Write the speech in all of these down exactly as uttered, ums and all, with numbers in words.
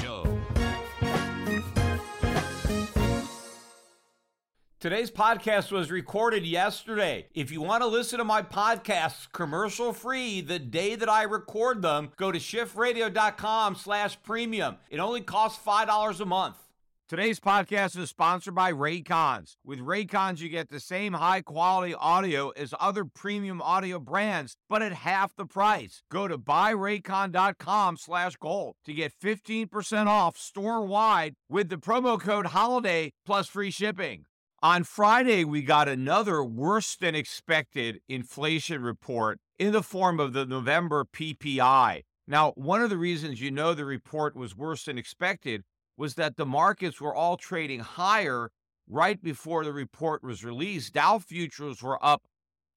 Show. Today's podcast was recorded yesterday. If you want to listen to my podcasts commercial-free the day that I record them, go to shift radio dot com slash premium. It only costs five dollars a month. Today's podcast is sponsored by Raycons. With Raycons, you get the same high-quality audio as other premium audio brands, but at half the price. Go to buy raycon dot com slash gold to get fifteen percent off store-wide with the promo code HOLIDAY plus free shipping. On Friday, we got another worse-than-expected inflation report in the form of the November P P I. Now, one of the reasons you know the report was worse than expected was that the markets were all trading higher right before the report was released. Dow futures were up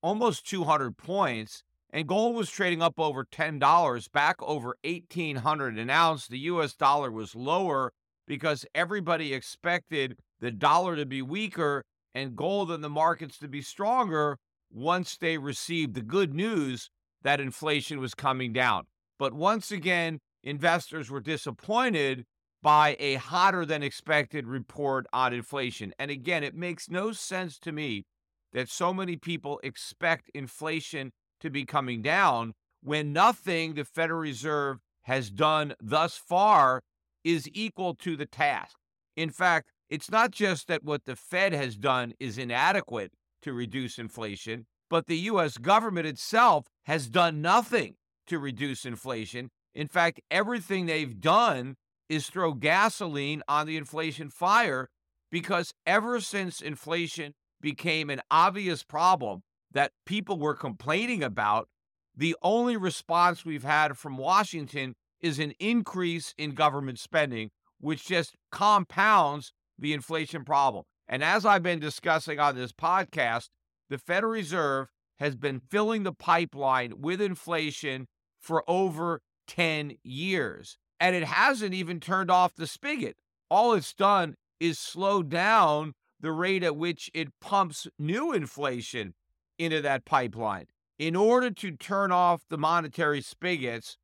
almost two hundred points, and gold was trading up over ten dollars, back over eighteen hundred an ounce. The U S dollar was lower because everybody expected the dollar to be weaker and gold and the markets to be stronger once they received the good news that inflation was coming down. But once again, investors were disappointed by a hotter-than-expected report on inflation. And again, it makes no sense to me that so many people expect inflation to be coming down when nothing the Federal Reserve has done thus far is equal to the task. In fact, it's not just that what the Fed has done is inadequate to reduce inflation, but the U S government itself has done nothing to reduce inflation. In fact, everything they've done is throw gasoline on the inflation fire, because ever since inflation became an obvious problem that people were complaining about, the only response we've had from Washington is an increase in government spending, which just compounds the inflation problem. And as I've been discussing on this podcast, the Federal Reserve has been filling the pipeline with inflation for over ten years. And it hasn't even turned off the spigot. All it's done is slow down the rate at which it pumps new inflation into that pipeline. In order to turn off the monetary spigots,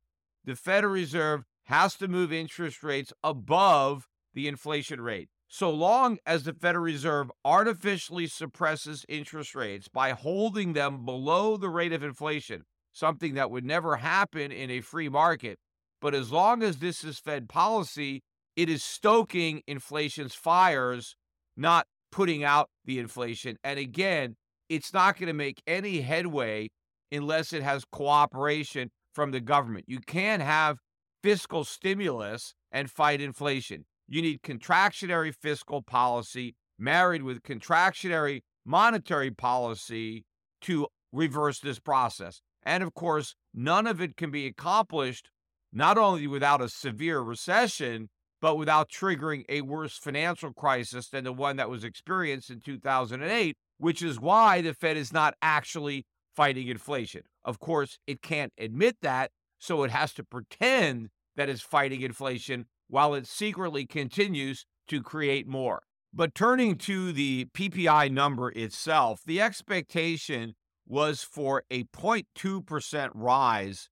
the Federal Reserve has to move interest rates above the inflation rate. So long as the Federal Reserve artificially suppresses interest rates by holding them below the rate of inflation, something that would never happen in a free market, but as long as this is Fed policy, it is stoking inflation's fires, not putting out the inflation. And again, it's not going to make any headway unless it has cooperation from the government. You can't have fiscal stimulus and fight inflation. You need contractionary fiscal policy married with contractionary monetary policy to reverse this process. And of course, none of it can be accomplished not only without a severe recession, but without triggering a worse financial crisis than the one that was experienced in two thousand eight, which is why the Fed is not actually fighting inflation. Of course, it can't admit that, so it has to pretend that it's fighting inflation while it secretly continues to create more. But turning to the P P I number itself, the expectation was for a zero point two percent rise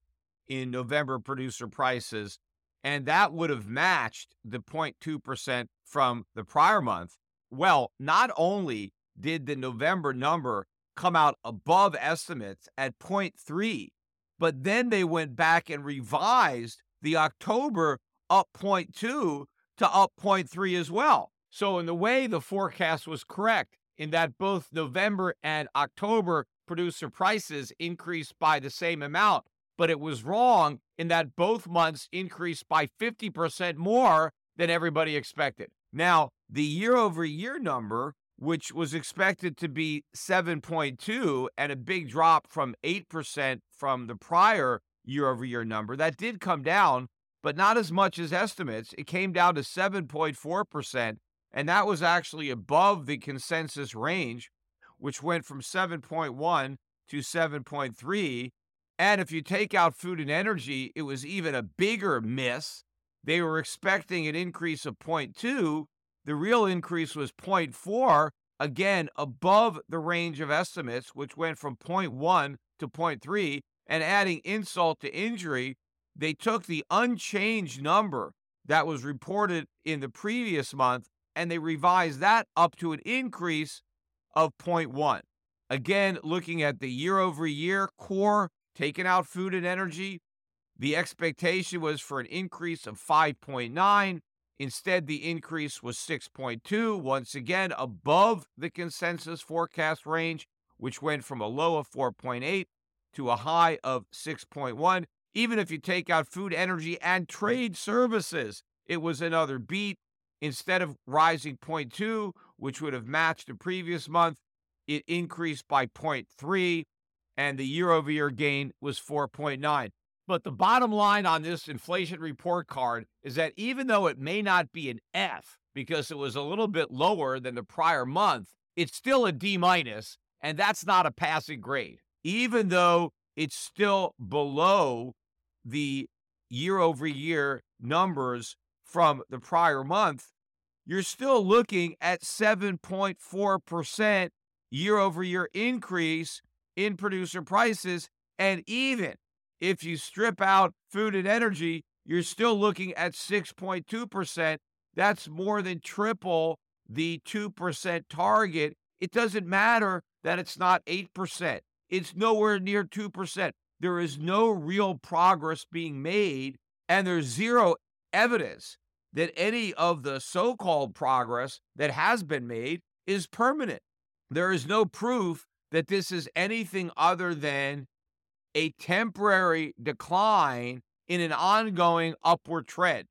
in November producer prices, and that would have matched the zero point two percent from the prior month. Well, not only did the November number come out above estimates at zero point three, but then they went back and revised the October up zero point two to up zero point three as well. So in the way, the forecast was correct in that both November and October producer prices increased by the same amount, but it was wrong in that both months increased by fifty percent more than everybody expected. Now, the year-over-year number, which was expected to be seven point two and a big drop from eight percent from the prior year-over-year number, that did come down, but not as much as estimates. It came down to seven point four percent, and that was actually above the consensus range, which went from seven point one to seven point three. And if you take out food and energy, it was even a bigger miss. They were expecting an increase of zero point two. The real increase was zero point four, again, above the range of estimates, which went from zero point one to zero point three. And adding insult to injury, they took the unchanged number that was reported in the previous month, and they revised that up to an increase of zero point one. Again, looking at the year-over-year core, taking out food and energy, the expectation was for an increase of five point nine. Instead, the increase was six point two, once again above the consensus forecast range, which went from a low of four point eight to a high of six point one. Even if you take out food, energy, and trade services, it was another beat. Instead of rising zero point two, which would have matched the previous month, it increased by zero point three, and the year-over-year gain was four point nine. But the bottom line on this inflation report card is that even though it may not be an F because it was a little bit lower than the prior month, it's still a D minus, and that's not a passing grade. Even though it's still below the year-over-year numbers from the prior month, you're still looking at seven point four percent year-over-year increase in producer prices. And even if you strip out food and energy, you're still looking at six point two percent. That's more than triple the two percent target. It doesn't matter that it's not eight percent. It's nowhere near two percent. There is no real progress being made, and there's zero evidence that any of the so-called progress that has been made is permanent. There is no proof that this is anything other than a temporary decline in an ongoing upward trend,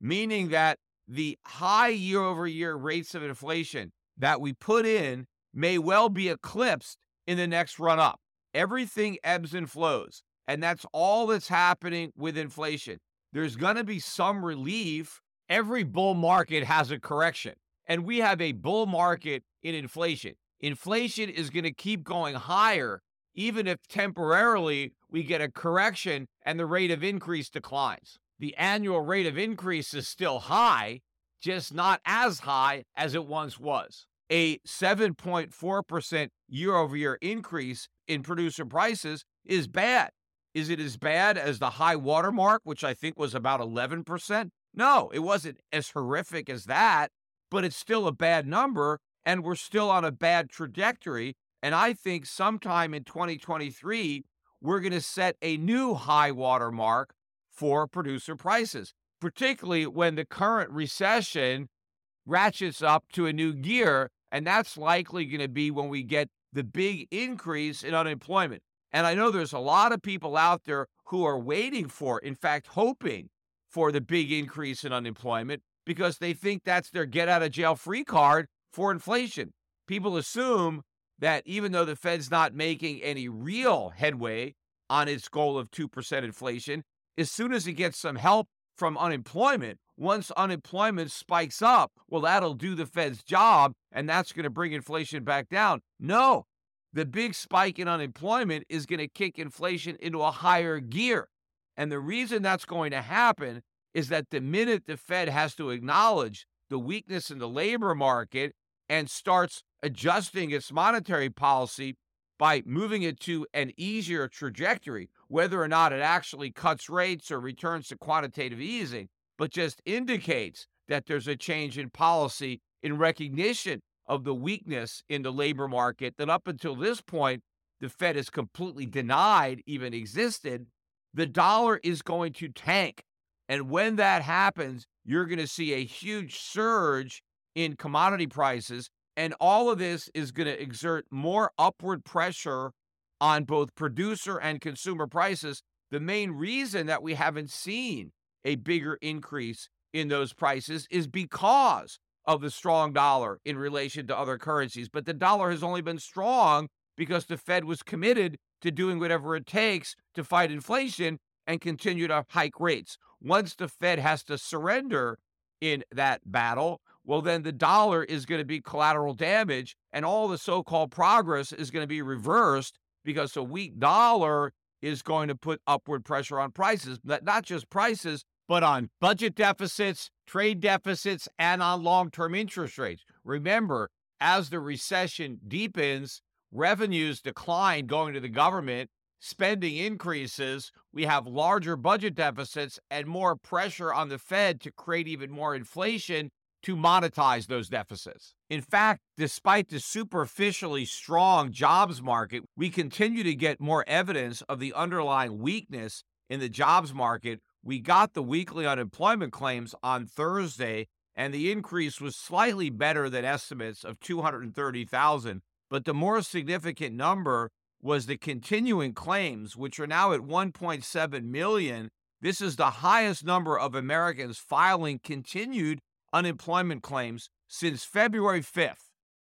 meaning that the high year-over-year rates of inflation that we put in may well be eclipsed in the next run-up. Everything ebbs and flows, and that's all that's happening with inflation. There's going to be some relief. Every bull market has a correction, and we have a bull market in inflation. Inflation is going to keep going higher, even if temporarily we get a correction and the rate of increase declines. The annual rate of increase is still high, just not as high as it once was. A seven point four percent year-over-year increase in producer prices is bad. Is it as bad as the high water mark, which I think was about eleven percent? No, it wasn't as horrific as that, but it's still a bad number, and we're still on a bad trajectory. And I think sometime in twenty twenty-three, we're going to set a new high water mark for producer prices, particularly when the current recession ratchets up to a new gear, and that's likely going to be when we get the big increase in unemployment. And I know there's a lot of people out there who are waiting for, in fact, hoping for the big increase in unemployment because they think that's their get-out-of-jail-free card for inflation. People assume that even though the Fed's not making any real headway on its goal of two percent inflation, as soon as it gets some help from unemployment, once unemployment spikes up, well, that'll do the Fed's job, and that's going to bring inflation back down. No, the big spike in unemployment is going to kick inflation into a higher gear. And the reason that's going to happen is that the minute the Fed has to acknowledge the weakness in the labor market and starts adjusting its monetary policy by moving it to an easier trajectory, whether or not it actually cuts rates or returns to quantitative easing, but just indicates that there's a change in policy in recognition of the weakness in the labor market that up until this point, the Fed has completely denied even existed, the dollar is going to tank. And when that happens, you're going to see a huge surge in commodity prices. And all of this is going to exert more upward pressure on both producer and consumer prices. The main reason that we haven't seen a bigger increase in those prices is because of the strong dollar in relation to other currencies. But the dollar has only been strong because the Fed was committed to doing whatever it takes to fight inflation and continue to hike rates. Once the Fed has to surrender in that battle, well, then the dollar is going to be collateral damage and all the so-called progress is going to be reversed because a weak dollar is going to put upward pressure on prices, not just prices, but on budget deficits, trade deficits, and on long-term interest rates. Remember, as the recession deepens, revenues decline going to the government, spending increases, we have larger budget deficits and more pressure on the Fed to create even more inflation to monetize those deficits. In fact, despite the superficially strong jobs market, we continue to get more evidence of the underlying weakness in the jobs market. We got the weekly unemployment claims on Thursday, and the increase was slightly better than estimates of two hundred thirty thousand. But the more significant number was the continuing claims, which are now at one point seven million. This is the highest number of Americans filing continued unemployment claims since February fifth.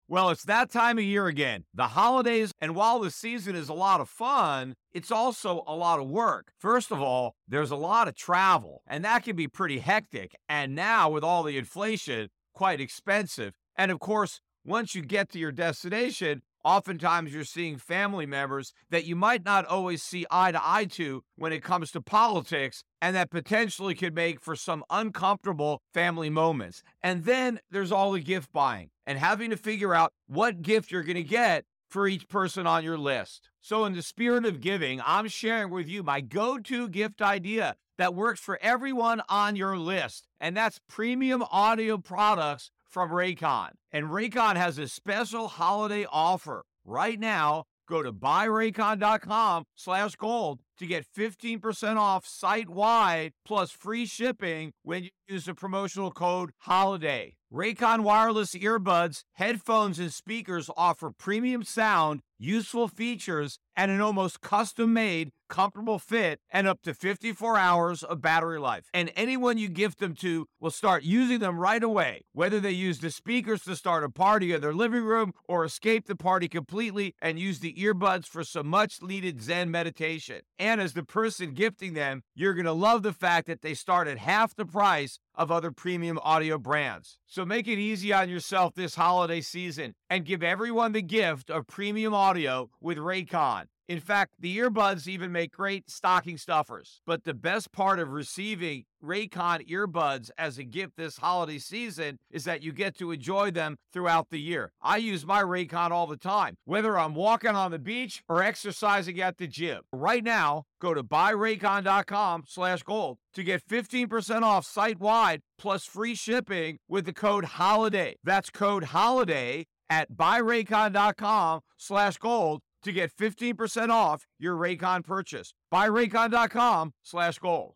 Well, it's that time of year again, the holidays, and while the season is a lot of fun, it's also a lot of work. First of all, there's a lot of travel, and that can be pretty hectic, and now with all the inflation, quite expensive. And of course, once you get to your destination, oftentimes you're seeing family members that you might not always see eye to eye to when it comes to politics, and that potentially could make for some uncomfortable family moments. And then there's all the gift buying and having to figure out what gift you're going to get for each person on your list. So in the spirit of giving, I'm sharing with you my go-to gift idea that works for everyone on your list, and that's premium audio products from Raycon. And Raycon has a special holiday offer. Right now, go to buyraycon.com slash gold to get fifteen percent off site-wide plus free shipping when you use the promotional code HOLIDAY. Raycon wireless earbuds, headphones, and speakers offer premium sound, useful features, and an almost custom-made, comfortable fit, and up to fifty-four hours of battery life. And anyone you gift them to will start using them right away, whether they use the speakers to start a party in their living room or escape the party completely and use the earbuds for some much-needed Zen meditation. And as the person gifting them, you're going to love the fact that they start at half the price of other premium audio brands. So make it easy on yourself this holiday season and give everyone the gift of premium audio with Raycon. In fact, the earbuds even make great stocking stuffers. But the best part of receiving Raycon earbuds as a gift this holiday season is that you get to enjoy them throughout the year. I use my Raycon all the time, whether I'm walking on the beach or exercising at the gym. Right now, go to buyraycon.com slash gold to get fifteen percent off site-wide plus free shipping with the code HOLIDAY. That's code HOLIDAY at buyraycon.com slash gold. to get fifteen percent off your Raycon purchase. Buyraycon.com slash gold.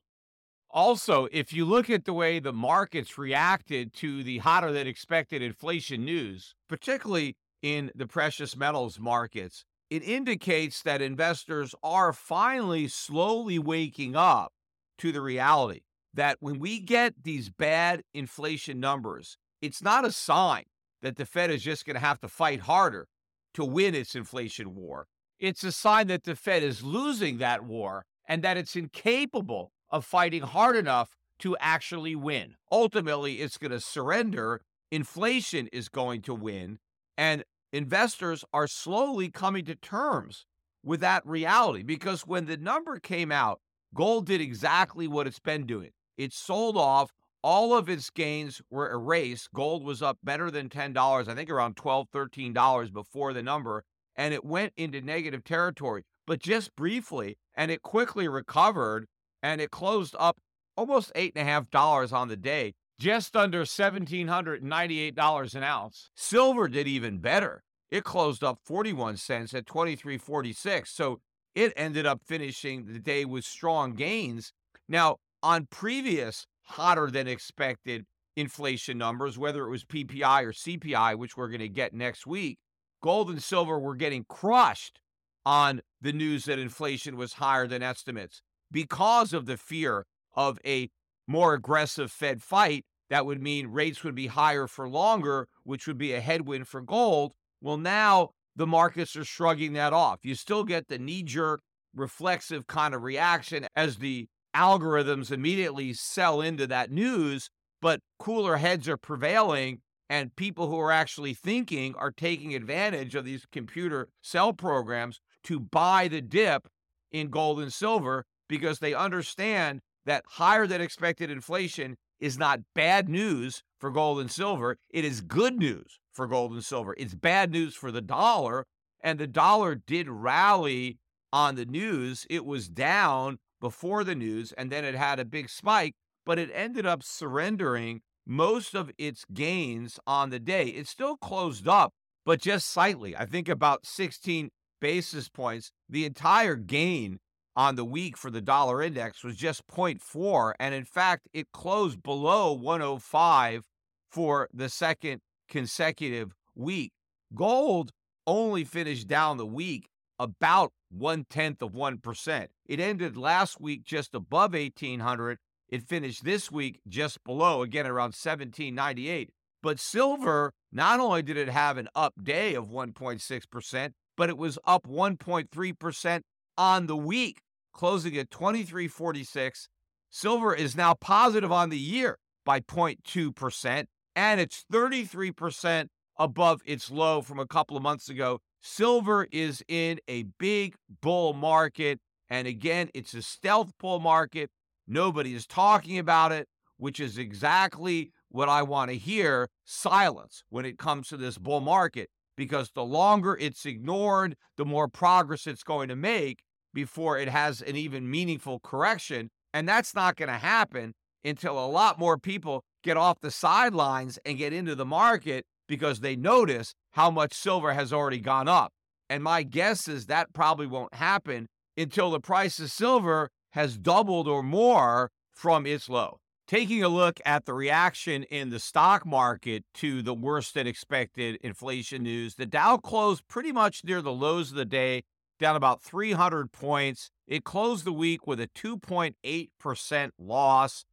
Also, if you look at the way the markets reacted to the hotter than expected inflation news, particularly in the precious metals markets, it indicates that investors are finally slowly waking up to the reality that when we get these bad inflation numbers, it's not a sign that the Fed is just going to have to fight harder to win its inflation war. It's a sign that the Fed is losing that war and that it's incapable of fighting hard enough to actually win. Ultimately, it's going to surrender. Inflation is going to win. And investors are slowly coming to terms with that reality, because when the number came out, gold did exactly what it's been doing. It sold off. All of its gains were erased. Gold was up better than ten dollars, I think around twelve dollars, thirteen dollars before the number, and it went into negative territory, but just briefly, and it quickly recovered, and it closed up almost eight dollars and fifty cents on the day, just under one thousand seven hundred ninety-eight dollars an ounce. Silver did even better. It closed up forty-one cents at twenty-three forty-six, so it ended up finishing the day with strong gains. Now, on previous hotter than expected inflation numbers, whether it was P P I or C P I, which we're going to get next week, gold and silver were getting crushed on the news that inflation was higher than estimates because of the fear of a more aggressive Fed fight that would mean rates would be higher for longer, which would be a headwind for gold. Well, now the markets are shrugging that off. You still get the knee-jerk, reflexive kind of reaction as the algorithms immediately sell into that news, but cooler heads are prevailing, and people who are actually thinking are taking advantage of these computer sell programs to buy the dip in gold and silver because they understand that higher than expected inflation is not bad news for gold and silver. It is good news for gold and silver. It's bad news for the dollar, and the dollar did rally on the news. It was down before the news, and then it had a big spike, but it ended up surrendering most of its gains on the day. It still closed up, but just slightly. I think about sixteen basis points. The entire gain on the week for the dollar index was just zero point four, and in fact, it closed below one oh five for the second consecutive week. Gold only finished down the week about one-tenth of one percent. It ended last week just above eighteen hundred. It finished this week just below, again, around seventeen ninety-eight. But silver, not only did it have an up day of one point six percent, but it was up one point three percent on the week, closing at twenty-three forty-six. Silver is now positive on the year by zero point two percent, and it's thirty-three percent above its low from a couple of months ago. Silver is in a big bull market, and again, it's a stealth bull market. Nobody is talking about it, which is exactly what I want to hear, silence, when it comes to this bull market, because the longer it's ignored, the more progress it's going to make before it has an even meaningful correction, and that's not going to happen until a lot more people get off the sidelines and get into the market because they notice how much silver has already gone up. And my guess is that probably won't happen until the price of silver has doubled or more from its low. Taking a look at the reaction in the stock market to the worse than expected inflation news, the Dow closed pretty much near the lows of the day, down about three hundred points. It closed the week with a two point eight percent loss.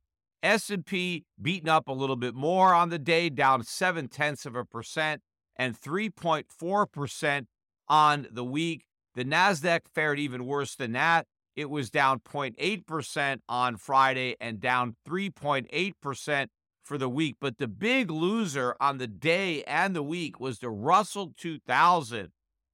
S and P beaten up a little bit more on the day, down seven-tenths of a percent, and three point four percent on the week. The NASDAQ fared even worse than that. It was down zero point eight percent on Friday and down three point eight percent for the week. But the big loser on the day and the week was the Russell two thousand.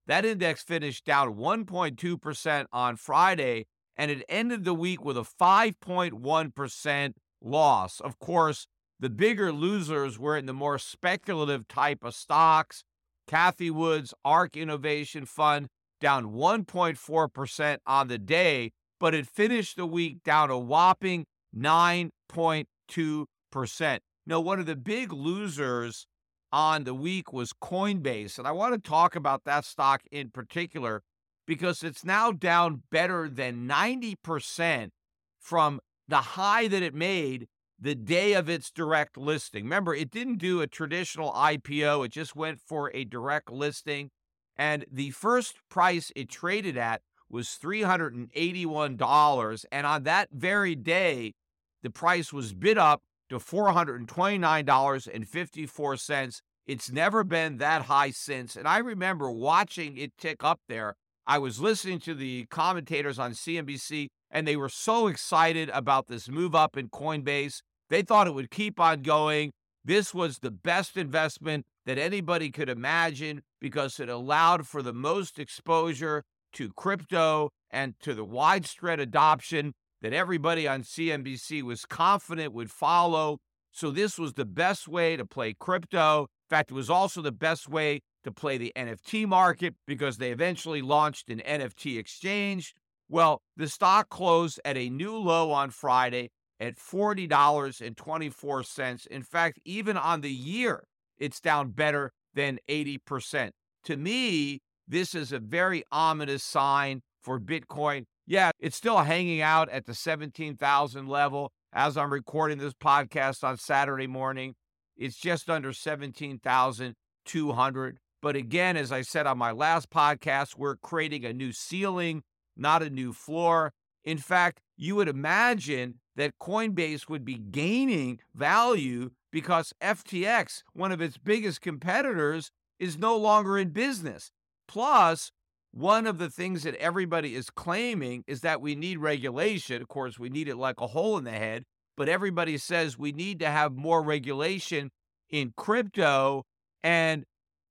That index finished down one point two percent on Friday, and it ended the week with a five point one percent loss. Of course, the bigger losers were in the more speculative type of stocks. Cathie Wood's Ark Innovation Fund down one point four percent on the day, but it finished the week down a whopping nine point two percent. Now, one of the big losers on the week was Coinbase, and I want to talk about that stock in particular because it's now down better than ninety percent from the high that it made the day of its direct listing. Remember, it didn't do a traditional I P O. It just went for a direct listing. And the first price it traded at was three hundred eighty-one dollars. And on that very day, the price was bid up to four hundred twenty-nine dollars and fifty-four cents. It's never been that high since. And I remember watching it tick up there. I was listening to the commentators on C N B C, and they were so excited about this move up in Coinbase. They thought it would keep on going. This was the best investment that anybody could imagine. because it allowed for the most exposure to crypto and to the widespread adoption that everybody on C N B C was confident would follow. So this was the best way to play crypto. In fact, it was also the best way to play the N F T market because they eventually launched an N F T exchange. Well, the stock closed at a new low on Friday at forty dollars and twenty-four cents. In fact, even on the year, it's down better than eighty percent. To me, this is a very ominous sign for Bitcoin. Yeah, it's still hanging out at the seventeen thousand level. As I'm recording this podcast on Saturday morning, it's just under seventeen thousand two hundred. But again, as I said on my last podcast, we're creating a new ceiling, not a new floor. In fact, you would imagine that Coinbase would be gaining value because F T X, one of its biggest competitors, is no longer in business. Plus, one of the things that everybody is claiming is that we need regulation. Of course, we need it like a hole in the head, but everybody says we need to have more regulation in crypto, and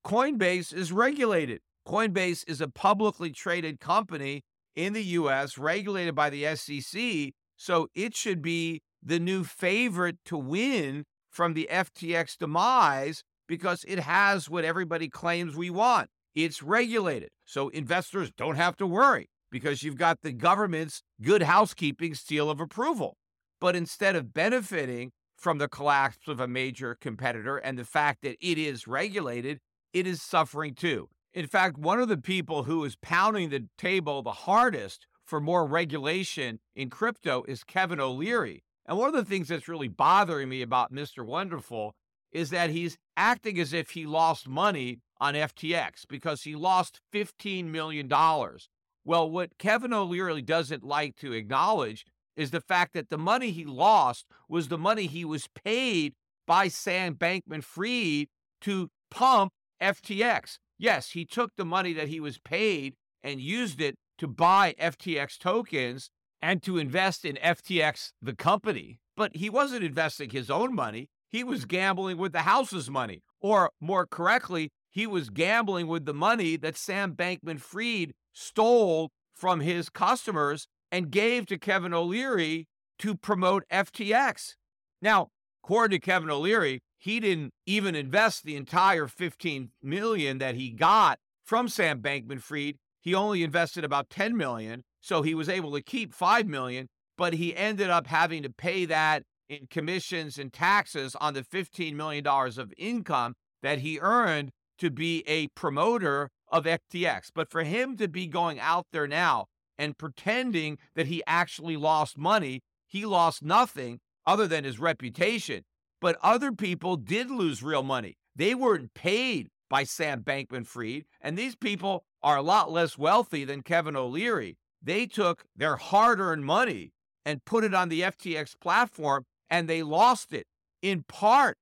Coinbase is regulated. Coinbase is a publicly traded company in the U S, regulated by the S E C, so it should be the new favorite to win from the F T X demise because it has what everybody claims we want. It's regulated, so investors don't have to worry because you've got the government's good housekeeping seal of approval. But instead of benefiting from the collapse of a major competitor and the fact that it is regulated, it is suffering too. In fact, one of the people who is pounding the table the hardest for more regulation in crypto is Kevin O'Leary. And one of the things that's really bothering me about Mister Wonderful is that he's acting as if he lost money on F T X because he lost fifteen million dollars. Well, what Kevin O'Leary doesn't like to acknowledge is the fact that the money he lost was the money he was paid by Sam Bankman-Fried to pump F T X. Yes, he took the money that he was paid and used it to buy F T X tokens and to invest in F T X, the company. But he wasn't investing his own money. He was gambling with the house's money. Or more correctly, he was gambling with the money that Sam Bankman-Fried stole from his customers and gave to Kevin O'Leary to promote F T X. Now, according to Kevin O'Leary, he didn't even invest the entire fifteen million dollars that he got from Sam Bankman-Fried. He only invested about ten million dollars, so he was able to keep five million dollars, but he ended up having to pay that in commissions and taxes on the fifteen million dollars of income that he earned to be a promoter of F T X. But for him to be going out there now and pretending that he actually lost money, he lost nothing other than his reputation. But other people did lose real money. They weren't paid by Sam Bankman-Fried, and these people are a lot less wealthy than Kevin O'Leary. They took their hard-earned money and put it on the F T X platform, and they lost it in part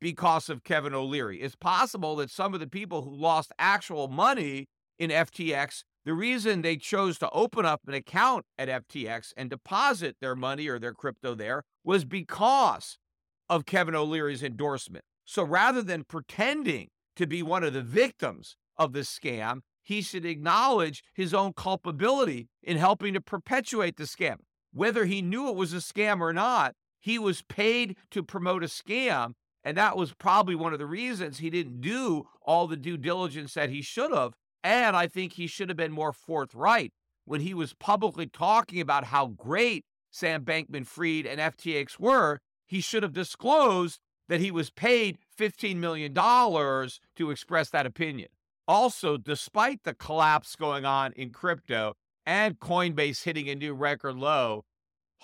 because of Kevin O'Leary. It's possible that some of the people who lost actual money in F T X, the reason they chose to open up an account at F T X and deposit their money or their crypto there was because of Kevin O'Leary's endorsement. So rather than pretending to be one of the victims of the scam, he should acknowledge his own culpability in helping to perpetuate the scam. Whether he knew it was a scam or not, he was paid to promote a scam, and that was probably one of the reasons he didn't do all the due diligence that he should have, and I think he should have been more forthright when he was publicly talking about how great Sam Bankman-Fried and F T X were. He should have disclosed that he was paid fifteen million dollars to express that opinion. Also, despite the collapse going on in crypto and Coinbase hitting a new record low,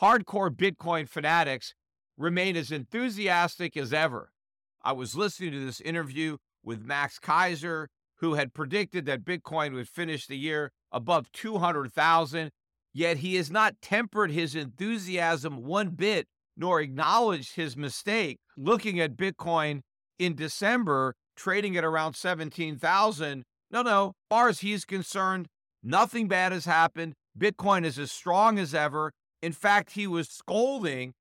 hardcore Bitcoin fanatics remain as enthusiastic as ever. I was listening to this interview with Max Keiser, who had predicted that Bitcoin would finish the year above two hundred thousand, yet he has not tempered his enthusiasm one bit nor acknowledged his mistake looking at Bitcoin in December, trading at around seventeen thousand. No, no, as far as he's concerned, nothing bad has happened. Bitcoin is as strong as ever. In fact, he was scolding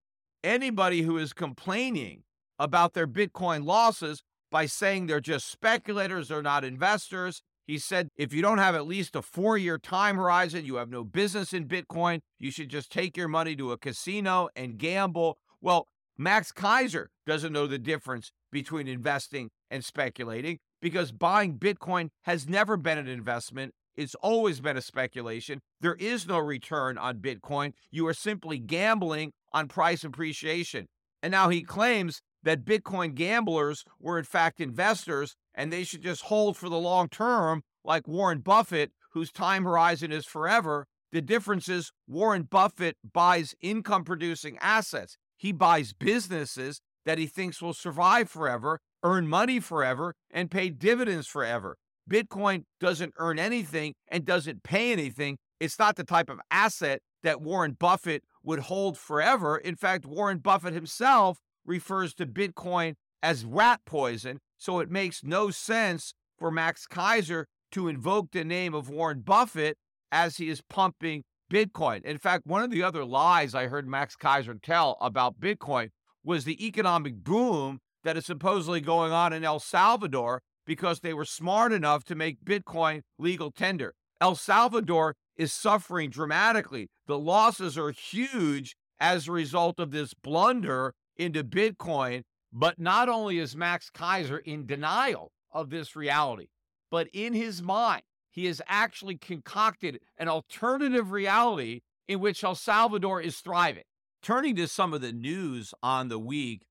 anybody who is complaining about their Bitcoin losses by saying they're just speculators, they're not investors. He said, if you don't have at least a four-year time horizon, you have no business in Bitcoin. You should just take your money to a casino and gamble. Well, Max Keiser doesn't know the difference between investing and speculating because buying Bitcoin has never been an investment. It's always been a speculation. There is no return on Bitcoin. You are simply gambling on price appreciation. And now he claims that Bitcoin gamblers were in fact investors and they should just hold for the long term like Warren Buffett, whose time horizon is forever. The difference is Warren Buffett buys income-producing assets. He buys businesses that he thinks will survive forever, earn money forever, and pay dividends forever. Bitcoin doesn't earn anything and doesn't pay anything. It's not the type of asset that Warren Buffett would hold forever. In fact, Warren Buffett himself refers to Bitcoin as rat poison, so it makes no sense for Max Keiser to invoke the name of Warren Buffett as he is pumping Bitcoin. In fact, one of the other lies I heard Max Keiser tell about Bitcoin was the economic boom that is supposedly going on in El Salvador because they were smart enough to make Bitcoin legal tender. El Salvador is suffering dramatically. The losses are huge as a result of this blunder into Bitcoin. But not only is Max Keiser in denial of this reality, but in his mind, he has actually concocted an alternative reality in which El Salvador is thriving. Turning to some of the news on the week,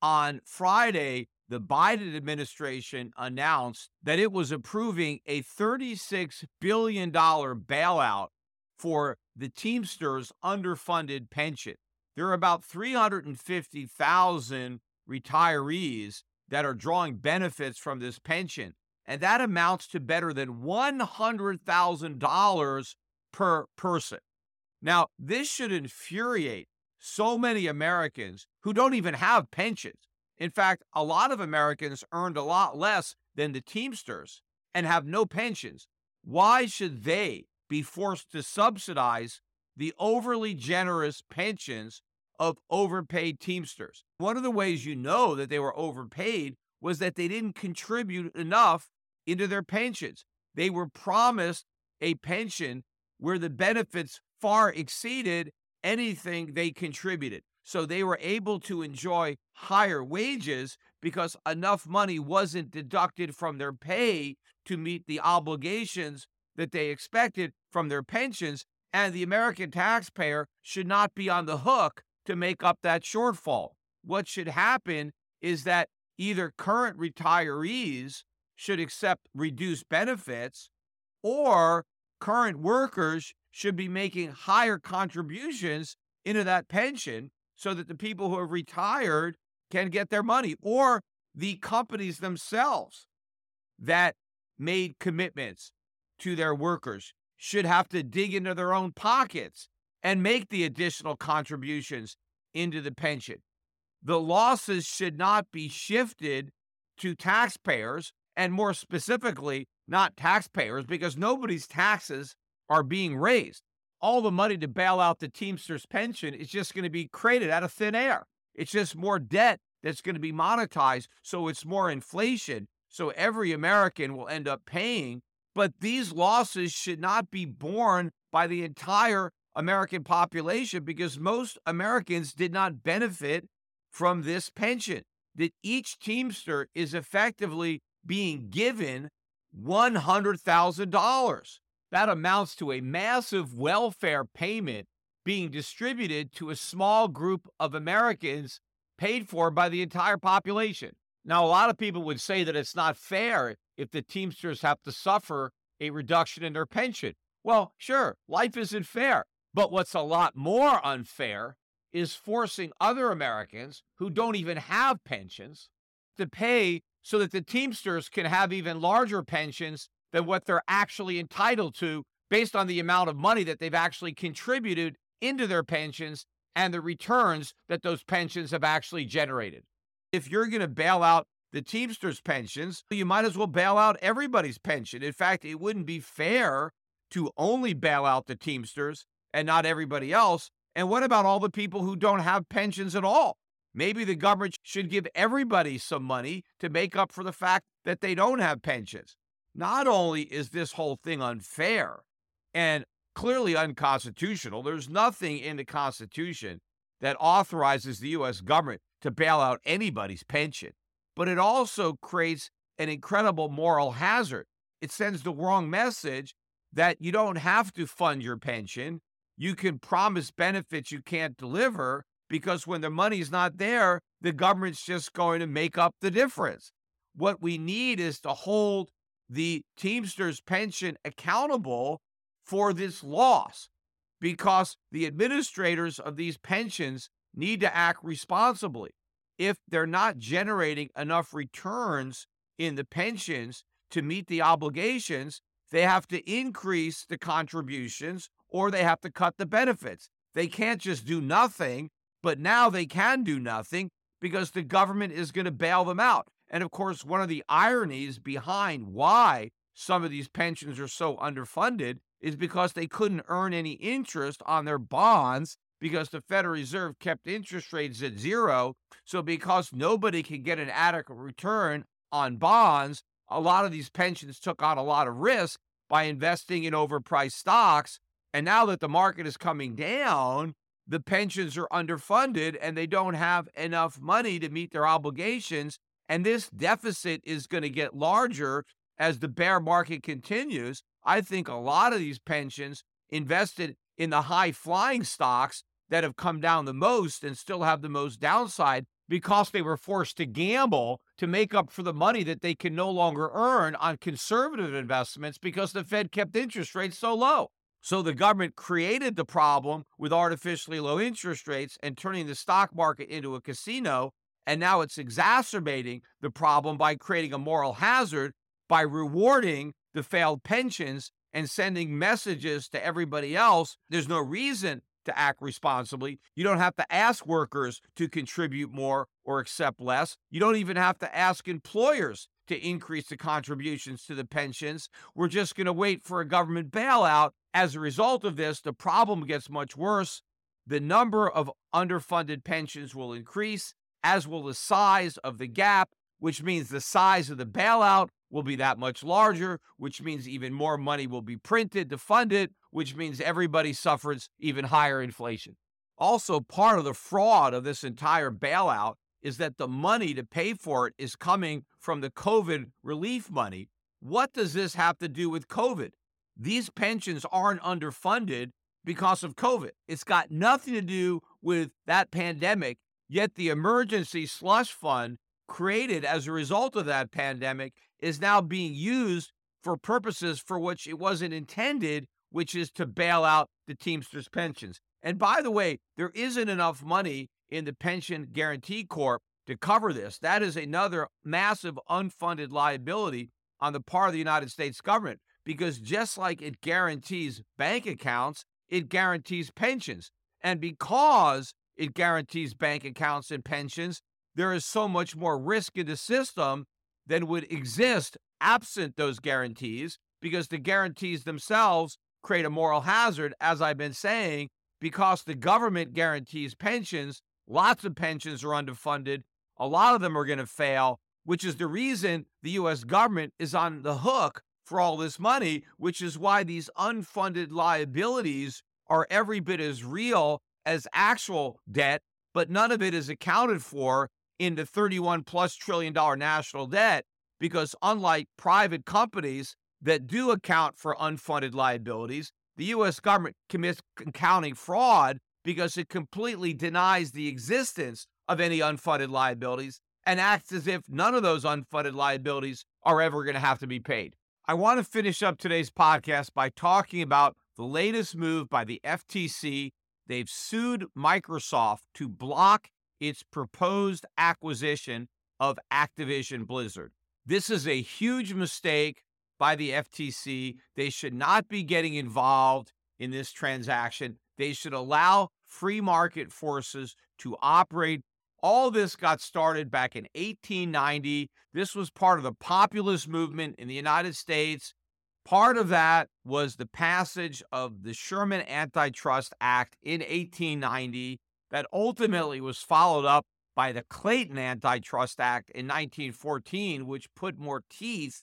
on Friday, the Biden administration announced that it was approving a thirty-six billion dollars bailout for the Teamsters' underfunded pension. There are about three hundred fifty thousand retirees that are drawing benefits from this pension, and that amounts to better than one hundred thousand dollars per person. Now, this should infuriate so many Americans who don't even have pensions. In fact, a lot of Americans earned a lot less than the Teamsters and have no pensions. Why should they be forced to subsidize the overly generous pensions of overpaid Teamsters? One of the ways you know that they were overpaid was that they didn't contribute enough into their pensions. They were promised a pension where the benefits far exceeded anything they contributed. So they were able to enjoy higher wages because enough money wasn't deducted from their pay to meet the obligations that they expected from their pensions. And the American taxpayer should not be on the hook to make up that shortfall. What should happen is that either current retirees should accept reduced benefits, or current workers should be making higher contributions into that pension so that the people who have retired can get their money, or the companies themselves that made commitments to their workers should have to dig into their own pockets and make the additional contributions into the pension. The losses should not be shifted to taxpayers, and more specifically, not taxpayers, because nobody's taxes are being raised. All the money to bail out the Teamsters pension is just going to be created out of thin air. It's just more debt that's going to be monetized, so it's more inflation, so every American will end up paying. But these losses should not be borne by the entire American population, because most Americans did not benefit from this pension. That each Teamster is effectively being given one hundred thousand dollars. That amounts to a massive welfare payment being distributed to a small group of Americans, paid for by the entire population. Now, a lot of people would say that it's not fair if the Teamsters have to suffer a reduction in their pension. Well, sure, life isn't fair. But what's a lot more unfair is forcing other Americans who don't even have pensions to pay so that the Teamsters can have even larger pensions than what they're actually entitled to based on the amount of money that they've actually contributed into their pensions and the returns that those pensions have actually generated. If you're going to bail out the Teamsters' pensions, you might as well bail out everybody's pension. In fact, it wouldn't be fair to only bail out the Teamsters and not everybody else. And what about all the people who don't have pensions at all? Maybe the government should give everybody some money to make up for the fact that they don't have pensions. Not only is this whole thing unfair and clearly unconstitutional, there's nothing in the Constitution that authorizes the U S government to bail out anybody's pension, but it also creates an incredible moral hazard. It sends the wrong message that you don't have to fund your pension. You can promise benefits you can't deliver because when the money's not there, the government's just going to make up the difference. What we need is to hold the Teamsters pension accountable for this loss because the administrators of these pensions need to act responsibly. If they're not generating enough returns in the pensions to meet the obligations, they have to increase the contributions or they have to cut the benefits. They can't just do nothing, but now they can do nothing because the government is going to bail them out. And of course, one of the ironies behind why some of these pensions are so underfunded is because they couldn't earn any interest on their bonds because the Federal Reserve kept interest rates at zero. So because nobody can get an adequate return on bonds, a lot of these pensions took on a lot of risk by investing in overpriced stocks. And now that the market is coming down, the pensions are underfunded and they don't have enough money to meet their obligations. And this deficit is going to get larger as the bear market continues. I think a lot of these pensions invested in the high-flying stocks that have come down the most and still have the most downside because they were forced to gamble to make up for the money that they can no longer earn on conservative investments because the Fed kept interest rates so low. So the government created the problem with artificially low interest rates and turning the stock market into a casino, and now it's exacerbating the problem by creating a moral hazard by rewarding the failed pensions and sending messages to everybody else. There's no reason to act responsibly. You don't have to ask workers to contribute more or accept less. You don't even have to ask employers to increase the contributions to the pensions. We're just going to wait for a government bailout. As a result of this, the problem gets much worse. The number of underfunded pensions will increase, as will the size of the gap, which means the size of the bailout will be that much larger, which means even more money will be printed to fund it, which means everybody suffers even higher inflation. Also, part of the fraud of this entire bailout is that the money to pay for it is coming from the COVID relief money. What does this have to do with COVID? These pensions aren't underfunded because of COVID. It's got nothing to do with that pandemic, yet the emergency slush fund created as a result of that pandemic is now being used for purposes for which it wasn't intended, which is to bail out the Teamsters pensions. And by the way, there isn't enough money in the Pension Guarantee Corp to cover this. That is another massive unfunded liability on the part of the United States government, because just like it guarantees bank accounts, it guarantees pensions. And because it guarantees bank accounts and pensions, there is so much more risk in the system than would exist absent those guarantees, because the guarantees themselves create a moral hazard, as I've been saying, because the government guarantees pensions. Lots of pensions are underfunded. A lot of them are going to fail, which is the reason the U S government is on the hook for all this money, which is why these unfunded liabilities are every bit as real as actual debt, but none of it is accounted for in the thirty-one plus trillion dollar national debt, because unlike private companies that do account for unfunded liabilities, the U S government commits accounting fraud because it completely denies the existence of any unfunded liabilities and acts as if none of those unfunded liabilities are ever going to have to be paid. I want to finish up today's podcast by talking about the latest move by the F T C. They've sued Microsoft to block its proposed acquisition of Activision Blizzard. This is a huge mistake by the F T C. They should not be getting involved in this transaction. They should allow free market forces to operate. All this got started back in eighteen ninety. This was part of the populist movement in the United States. Part of that was the passage of the Sherman Antitrust Act in eighteen ninety that ultimately was followed up by the Clayton Antitrust Act in nineteen fourteen, which put more teeth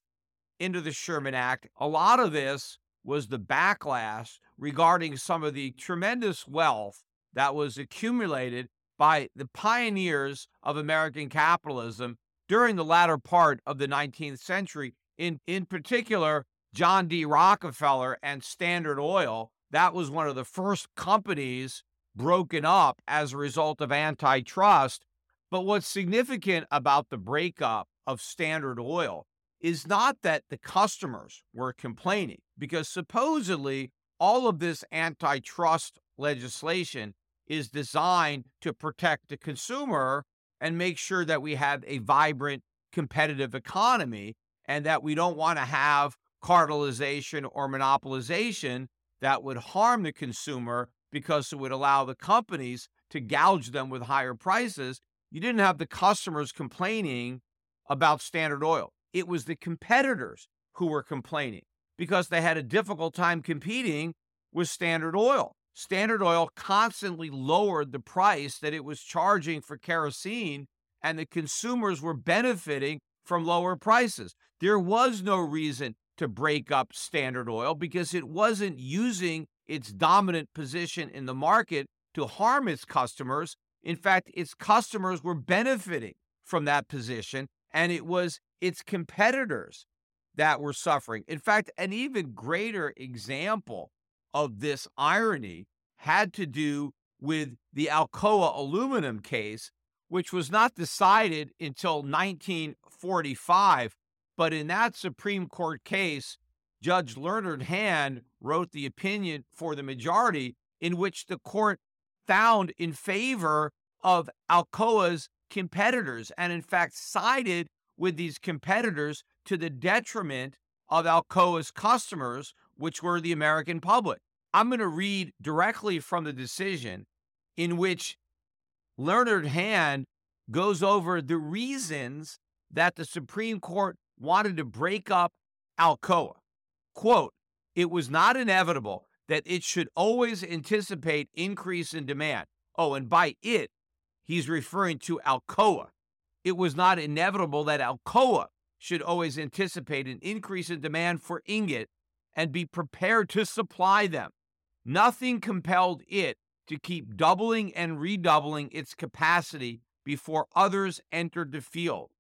into the Sherman Act. A lot of this was the backlash regarding some of the tremendous wealth that was accumulated by the pioneers of American capitalism during the latter part of the nineteenth century, in, in particular, John D. Rockefeller and Standard Oil. That was one of the first companies broken up as a result of antitrust. But what's significant about the breakup of Standard Oil is not that the customers were complaining, because supposedly all of this antitrust legislation is designed to protect the consumer and make sure that we have a vibrant, competitive economy and that we don't want to have cartelization or monopolization that would harm the consumer because it would allow the companies to gouge them with higher prices. You didn't have the customers complaining about Standard Oil. It was the competitors who were complaining because they had a difficult time competing with Standard Oil. Standard Oil constantly lowered the price that it was charging for kerosene, and the consumers were benefiting from lower prices. There was no reason to break up Standard Oil because it wasn't using its dominant position in the market to harm its customers. In fact, its customers were benefiting from that position, and it was its competitors that were suffering. In fact, an even greater example of this irony had to do with the Alcoa aluminum case, which was not decided until nineteen forty-five. But in that Supreme Court case, Judge Learned Hand wrote the opinion for the majority in which the court found in favor of Alcoa's competitors and, in fact, sided with these competitors to the detriment of Alcoa's customers, which were the American public. I'm going to read directly from the decision in which Learned Hand goes over the reasons that the Supreme Court wanted to break up Alcoa. Quote, "It was not inevitable that it should always anticipate increase in demand." Oh, and by it, he's referring to Alcoa. "It was not inevitable that Alcoa should always anticipate an increase in demand for ingot and be prepared to supply them. Nothing compelled it to keep doubling and redoubling its capacity before others entered the field.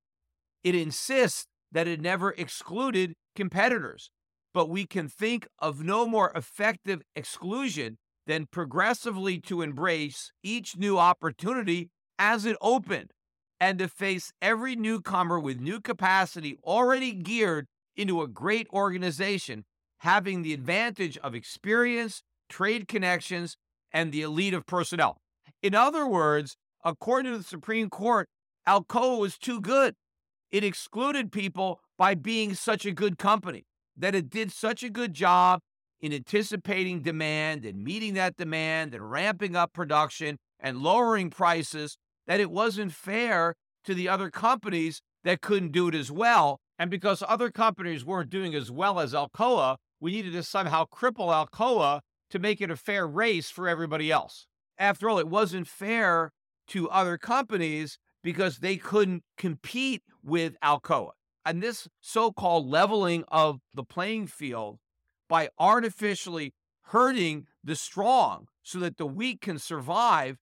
It insists that it never excluded competitors, but we can think of no more effective exclusion than progressively to embrace each new opportunity as it opened and to face every newcomer with new capacity already geared into a great organization, having the advantage of experience, trade connections, and the elite of personnel." In other words, according to the Supreme Court, Alcoa was too good. It excluded people by being such a good company, that it did such a good job in anticipating demand and meeting that demand and ramping up production and lowering prices that it wasn't fair to the other companies that couldn't do it as well. And because other companies weren't doing as well as Alcoa, we needed to somehow cripple Alcoa to make it a fair race for everybody else. After all, it wasn't fair to other companies because they couldn't compete with Alcoa. And this so-called leveling of the playing field by artificially hurting the strong so that the weak can survive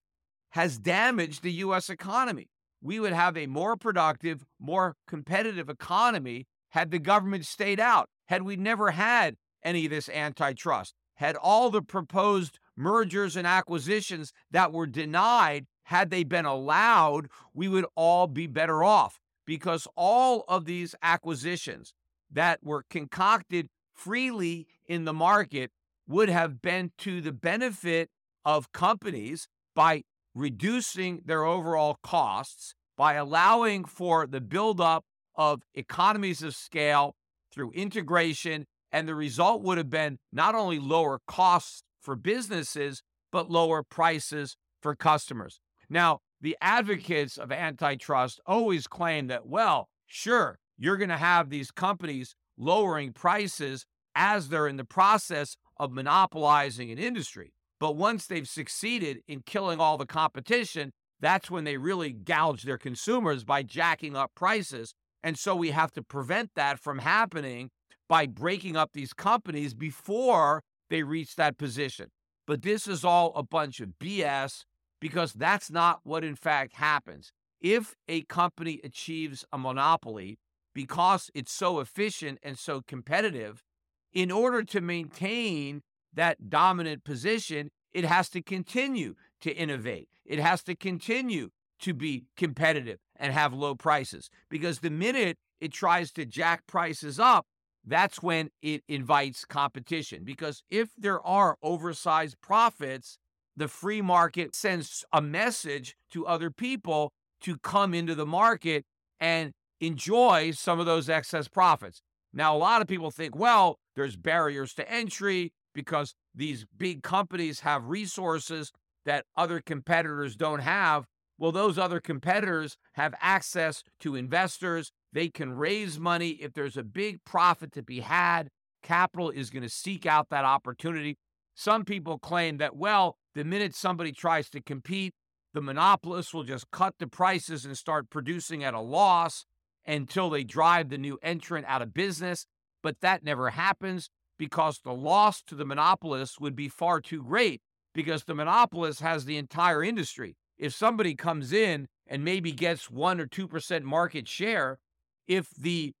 has damaged the U S economy. We would have a more productive, more competitive economy had the government stayed out, had we never had any of this antitrust, had all the proposed mergers and acquisitions that were denied, had they been allowed, we would all be better off, because all of these acquisitions that were concocted freely in the market would have been to the benefit of companies by reducing their overall costs, by allowing for the buildup of economies of scale through integration, and the result would have been not only lower costs for businesses, but lower prices for customers. Now, the advocates of antitrust always claim that, well, sure, you're going to have these companies lowering prices as they're in the process of monopolizing an industry. But once they've succeeded in killing all the competition, that's when they really gouge their consumers by jacking up prices. And so we have to prevent that from happening by breaking up these companies before they reach that position. But this is all a bunch of B S because that's not what in fact happens. If a company achieves a monopoly because it's so efficient and so competitive, in order to maintain that dominant position, it has to continue to innovate. It has to continue to be competitive and have low prices, because the minute it tries to jack prices up, that's when it invites competition. Because if there are oversized profits, the free market sends a message to other people to come into the market and enjoy some of those excess profits. Now, a lot of people think, well, there's barriers to entry because these big companies have resources that other competitors don't have. Well, those other competitors have access to investors. They can raise money. If there's a big profit to be had, capital is going to seek out that opportunity. Some people claim that, well, the minute somebody tries to compete, the monopolists will just cut the prices and start producing at a loss until they drive the new entrant out of business. But that never happens, because the loss to the monopolists would be far too great, because the monopolist has the entire industry. If somebody comes in and maybe gets one or two percent market share, if the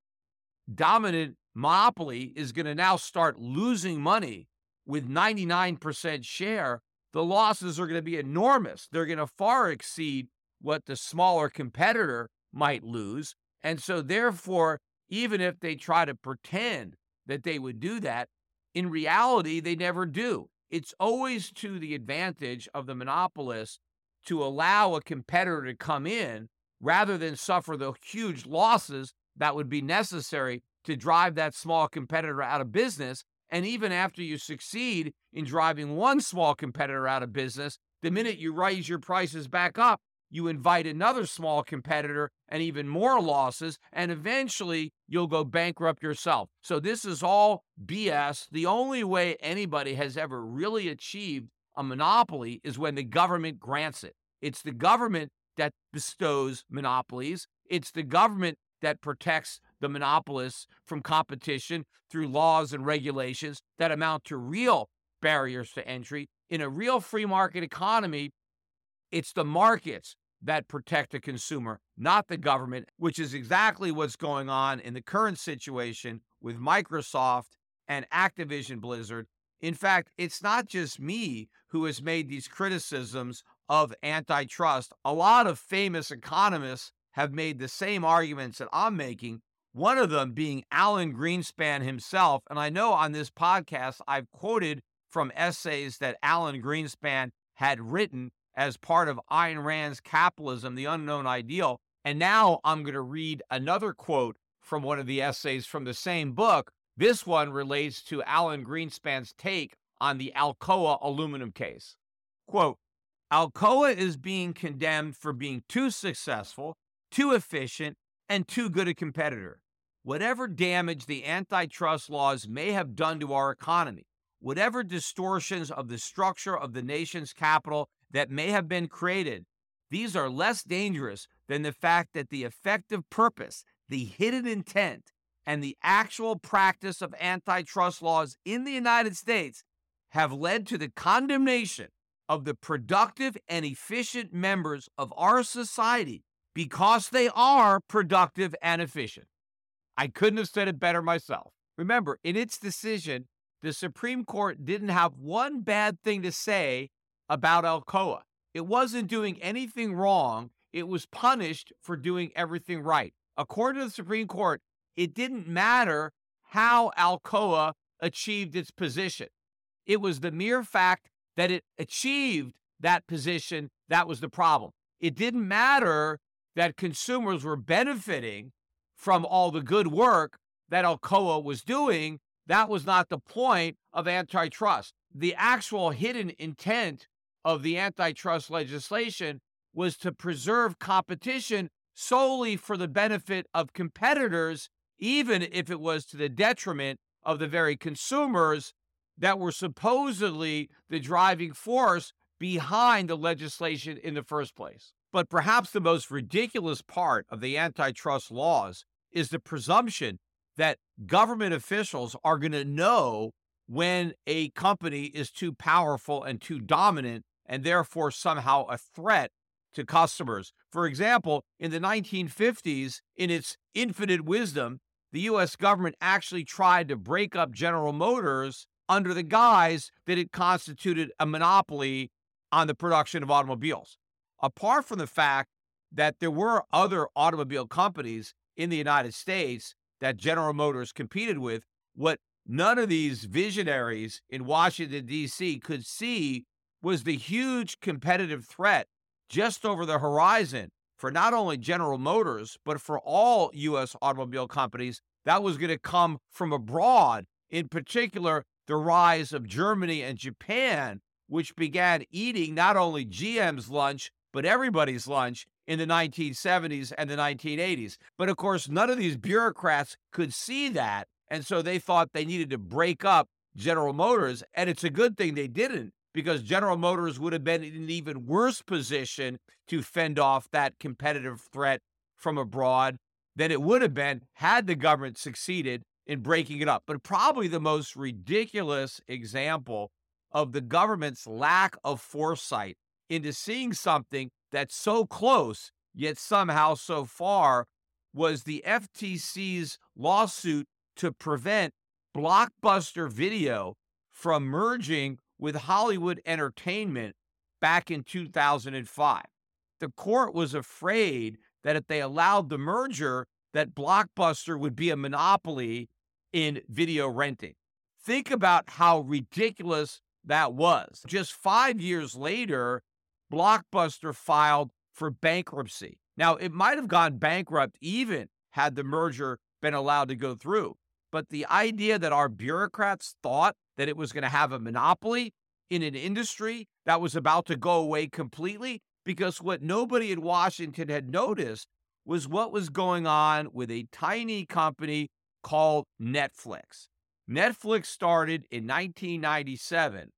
dominant monopoly is going to now start losing money with ninety-nine percent share, the losses are going to be enormous. They're going to far exceed what the smaller competitor might lose. And so therefore, even if they try to pretend that they would do that, in reality, they never do. It's always to the advantage of the monopolist to allow a competitor to come in rather than suffer the huge losses that would be necessary to drive that small competitor out of business. And even after you succeed in driving one small competitor out of business, the minute you raise your prices back up, you invite another small competitor and even more losses, and eventually you'll go bankrupt yourself. So this is all B S. The only way anybody has ever really achieved a monopoly is when the government grants it. It's the government that bestows monopolies. It's the government that protects the monopolists from competition through laws and regulations that amount to real barriers to entry. In a real free market economy, it's the markets that protect the consumer, not the government, which is exactly what's going on in the current situation with Microsoft and Activision Blizzard. In fact, it's not just me who has made these criticisms of antitrust. A lot of famous economists have made the same arguments that I'm making, one of them being Alan Greenspan himself. And I know on this podcast, I've quoted from essays that Alan Greenspan had written as part of Ayn Rand's Capitalism, The Unknown Ideal. And now I'm going to read another quote from one of the essays from the same book. This one relates to Alan Greenspan's take on the Alcoa aluminum case. Quote, "Alcoa is being condemned for being too successful, too efficient, and too good a competitor. Whatever damage the antitrust laws may have done to our economy, whatever distortions of the structure of the nation's capital that may have been created, these are less dangerous than the fact that the effective purpose, the hidden intent, and the actual practice of antitrust laws in the United States have led to the condemnation of the productive and efficient members of our society because they are productive and efficient." I couldn't have said it better myself. Remember, in its decision, the Supreme Court didn't have one bad thing to say about Alcoa. It wasn't doing anything wrong. It was punished for doing everything right. According to the Supreme Court, it didn't matter how Alcoa achieved its position. It was the mere fact that it achieved that position that was the problem. It didn't matter that consumers were benefiting from all the good work that Alcoa was doing. That was not the point of antitrust. The actual hidden intent of the antitrust legislation was to preserve competition solely for the benefit of competitors, even if it was to the detriment of the very consumers that were supposedly the driving force behind the legislation in the first place. But perhaps the most ridiculous part of the antitrust laws is the presumption that government officials are going to know when a company is too powerful and too dominant and therefore somehow a threat to customers. For example, in the nineteen fifties, in its infinite wisdom, the U S government actually tried to break up General Motors under the guise that it constituted a monopoly on the production of automobiles. Apart from the fact that there were other automobile companies in the United States that General Motors competed with, what none of these visionaries in Washington, D C could see was the huge competitive threat just over the horizon for not only General Motors, but for all U S automobile companies that was going to come from abroad, in particular, the rise of Germany and Japan, which began eating not only G M's lunch, but everybody's lunch in the nineteen seventies and the nineteen eighties. But of course, none of these bureaucrats could see that. And so they thought they needed to break up General Motors. And it's a good thing they didn't, because General Motors would have been in an even worse position to fend off that competitive threat from abroad than it would have been had the government succeeded in breaking it up. But probably the most ridiculous example of the government's lack of foresight into seeing something that's so close, yet somehow so far, was the F T C's lawsuit to prevent Blockbuster Video from merging with Hollywood Entertainment back in two thousand five. The court was afraid that if they allowed the merger, that Blockbuster would be a monopoly in video renting. Think about how ridiculous that was. Just five years later, Blockbuster filed for bankruptcy. Now, it might have gone bankrupt even had the merger been allowed to go through. But the idea that our bureaucrats thought that it was going to have a monopoly in an industry that was about to go away completely, because what nobody in Washington had noticed was what was going on with a tiny company called Netflix. Netflix started in nineteen ninety-seven.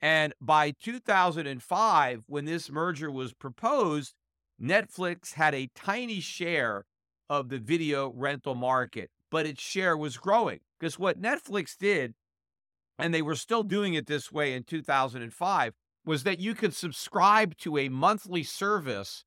And by two thousand five, when this merger was proposed, Netflix had a tiny share of the video rental market, but its share was growing. Because what Netflix did, and they were still doing it this way in two thousand five, was that you could subscribe to a monthly service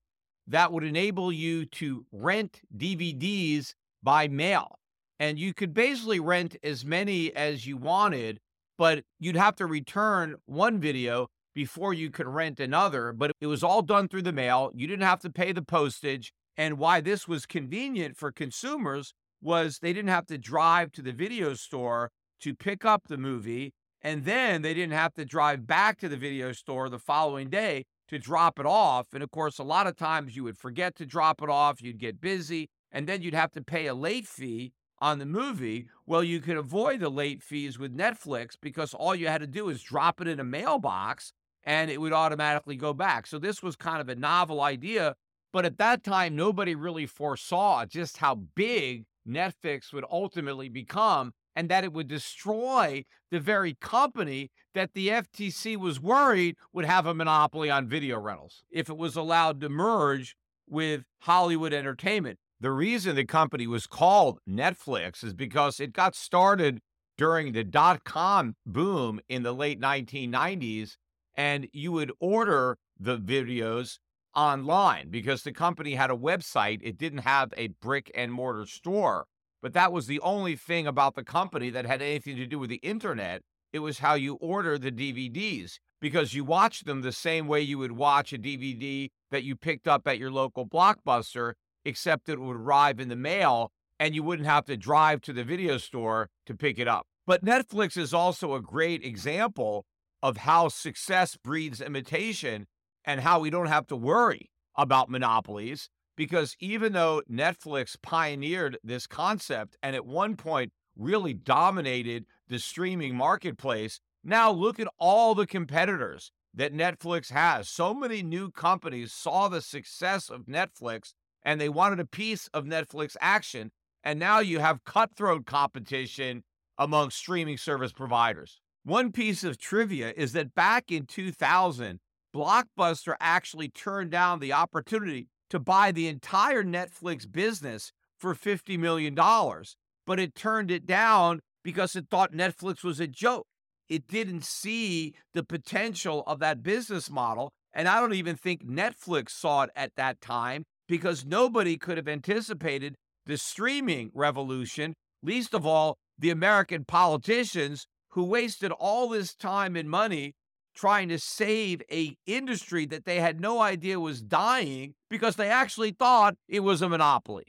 that would enable you to rent D V Ds by mail. And you could basically rent as many as you wanted, but you'd have to return one video before you could rent another. But it was all done through the mail. You didn't have to pay the postage. And why this was convenient for consumers was they didn't have to drive to the video store to pick up the movie. And then they didn't have to drive back to the video store the following day to drop it off. And of course, a lot of times you would forget to drop it off. You'd get busy. And then you'd have to pay a late fee on the movie. Well, you could avoid the late fees with Netflix because all you had to do is drop it in a mailbox and it would automatically go back. So this was kind of a novel idea, but at that time, nobody really foresaw just how big Netflix would ultimately become and that it would destroy the very company that the F T C was worried would have a monopoly on video rentals if it was allowed to merge with Hollywood Entertainment. The reason the company was called Netflix is because it got started during the dot-com boom in the late nineteen nineties, and you would order the videos online because the company had a website. It didn't have a brick-and-mortar store, but that was the only thing about the company that had anything to do with the internet. It was how you order the D V Ds, because you watched them the same way you would watch a D V D that you picked up at your local Blockbuster, except it would arrive in the mail and you wouldn't have to drive to the video store to pick it up. But Netflix is also a great example of how success breeds imitation and how we don't have to worry about monopolies, because even though Netflix pioneered this concept and at one point really dominated the streaming marketplace, now look at all the competitors that Netflix has. So many new companies saw the success of Netflix and they wanted a piece of Netflix action. And now you have cutthroat competition among streaming service providers. One piece of trivia is that back in two thousand, Blockbuster actually turned down the opportunity to buy the entire Netflix business for fifty million dollars, but it turned it down because it thought Netflix was a joke. It didn't see the potential of that business model, and I don't even think Netflix saw it at that time because nobody could have anticipated the streaming revolution, least of all the American politicians who wasted all this time and money trying to save a industry that they had no idea was dying because they actually thought it was a monopoly.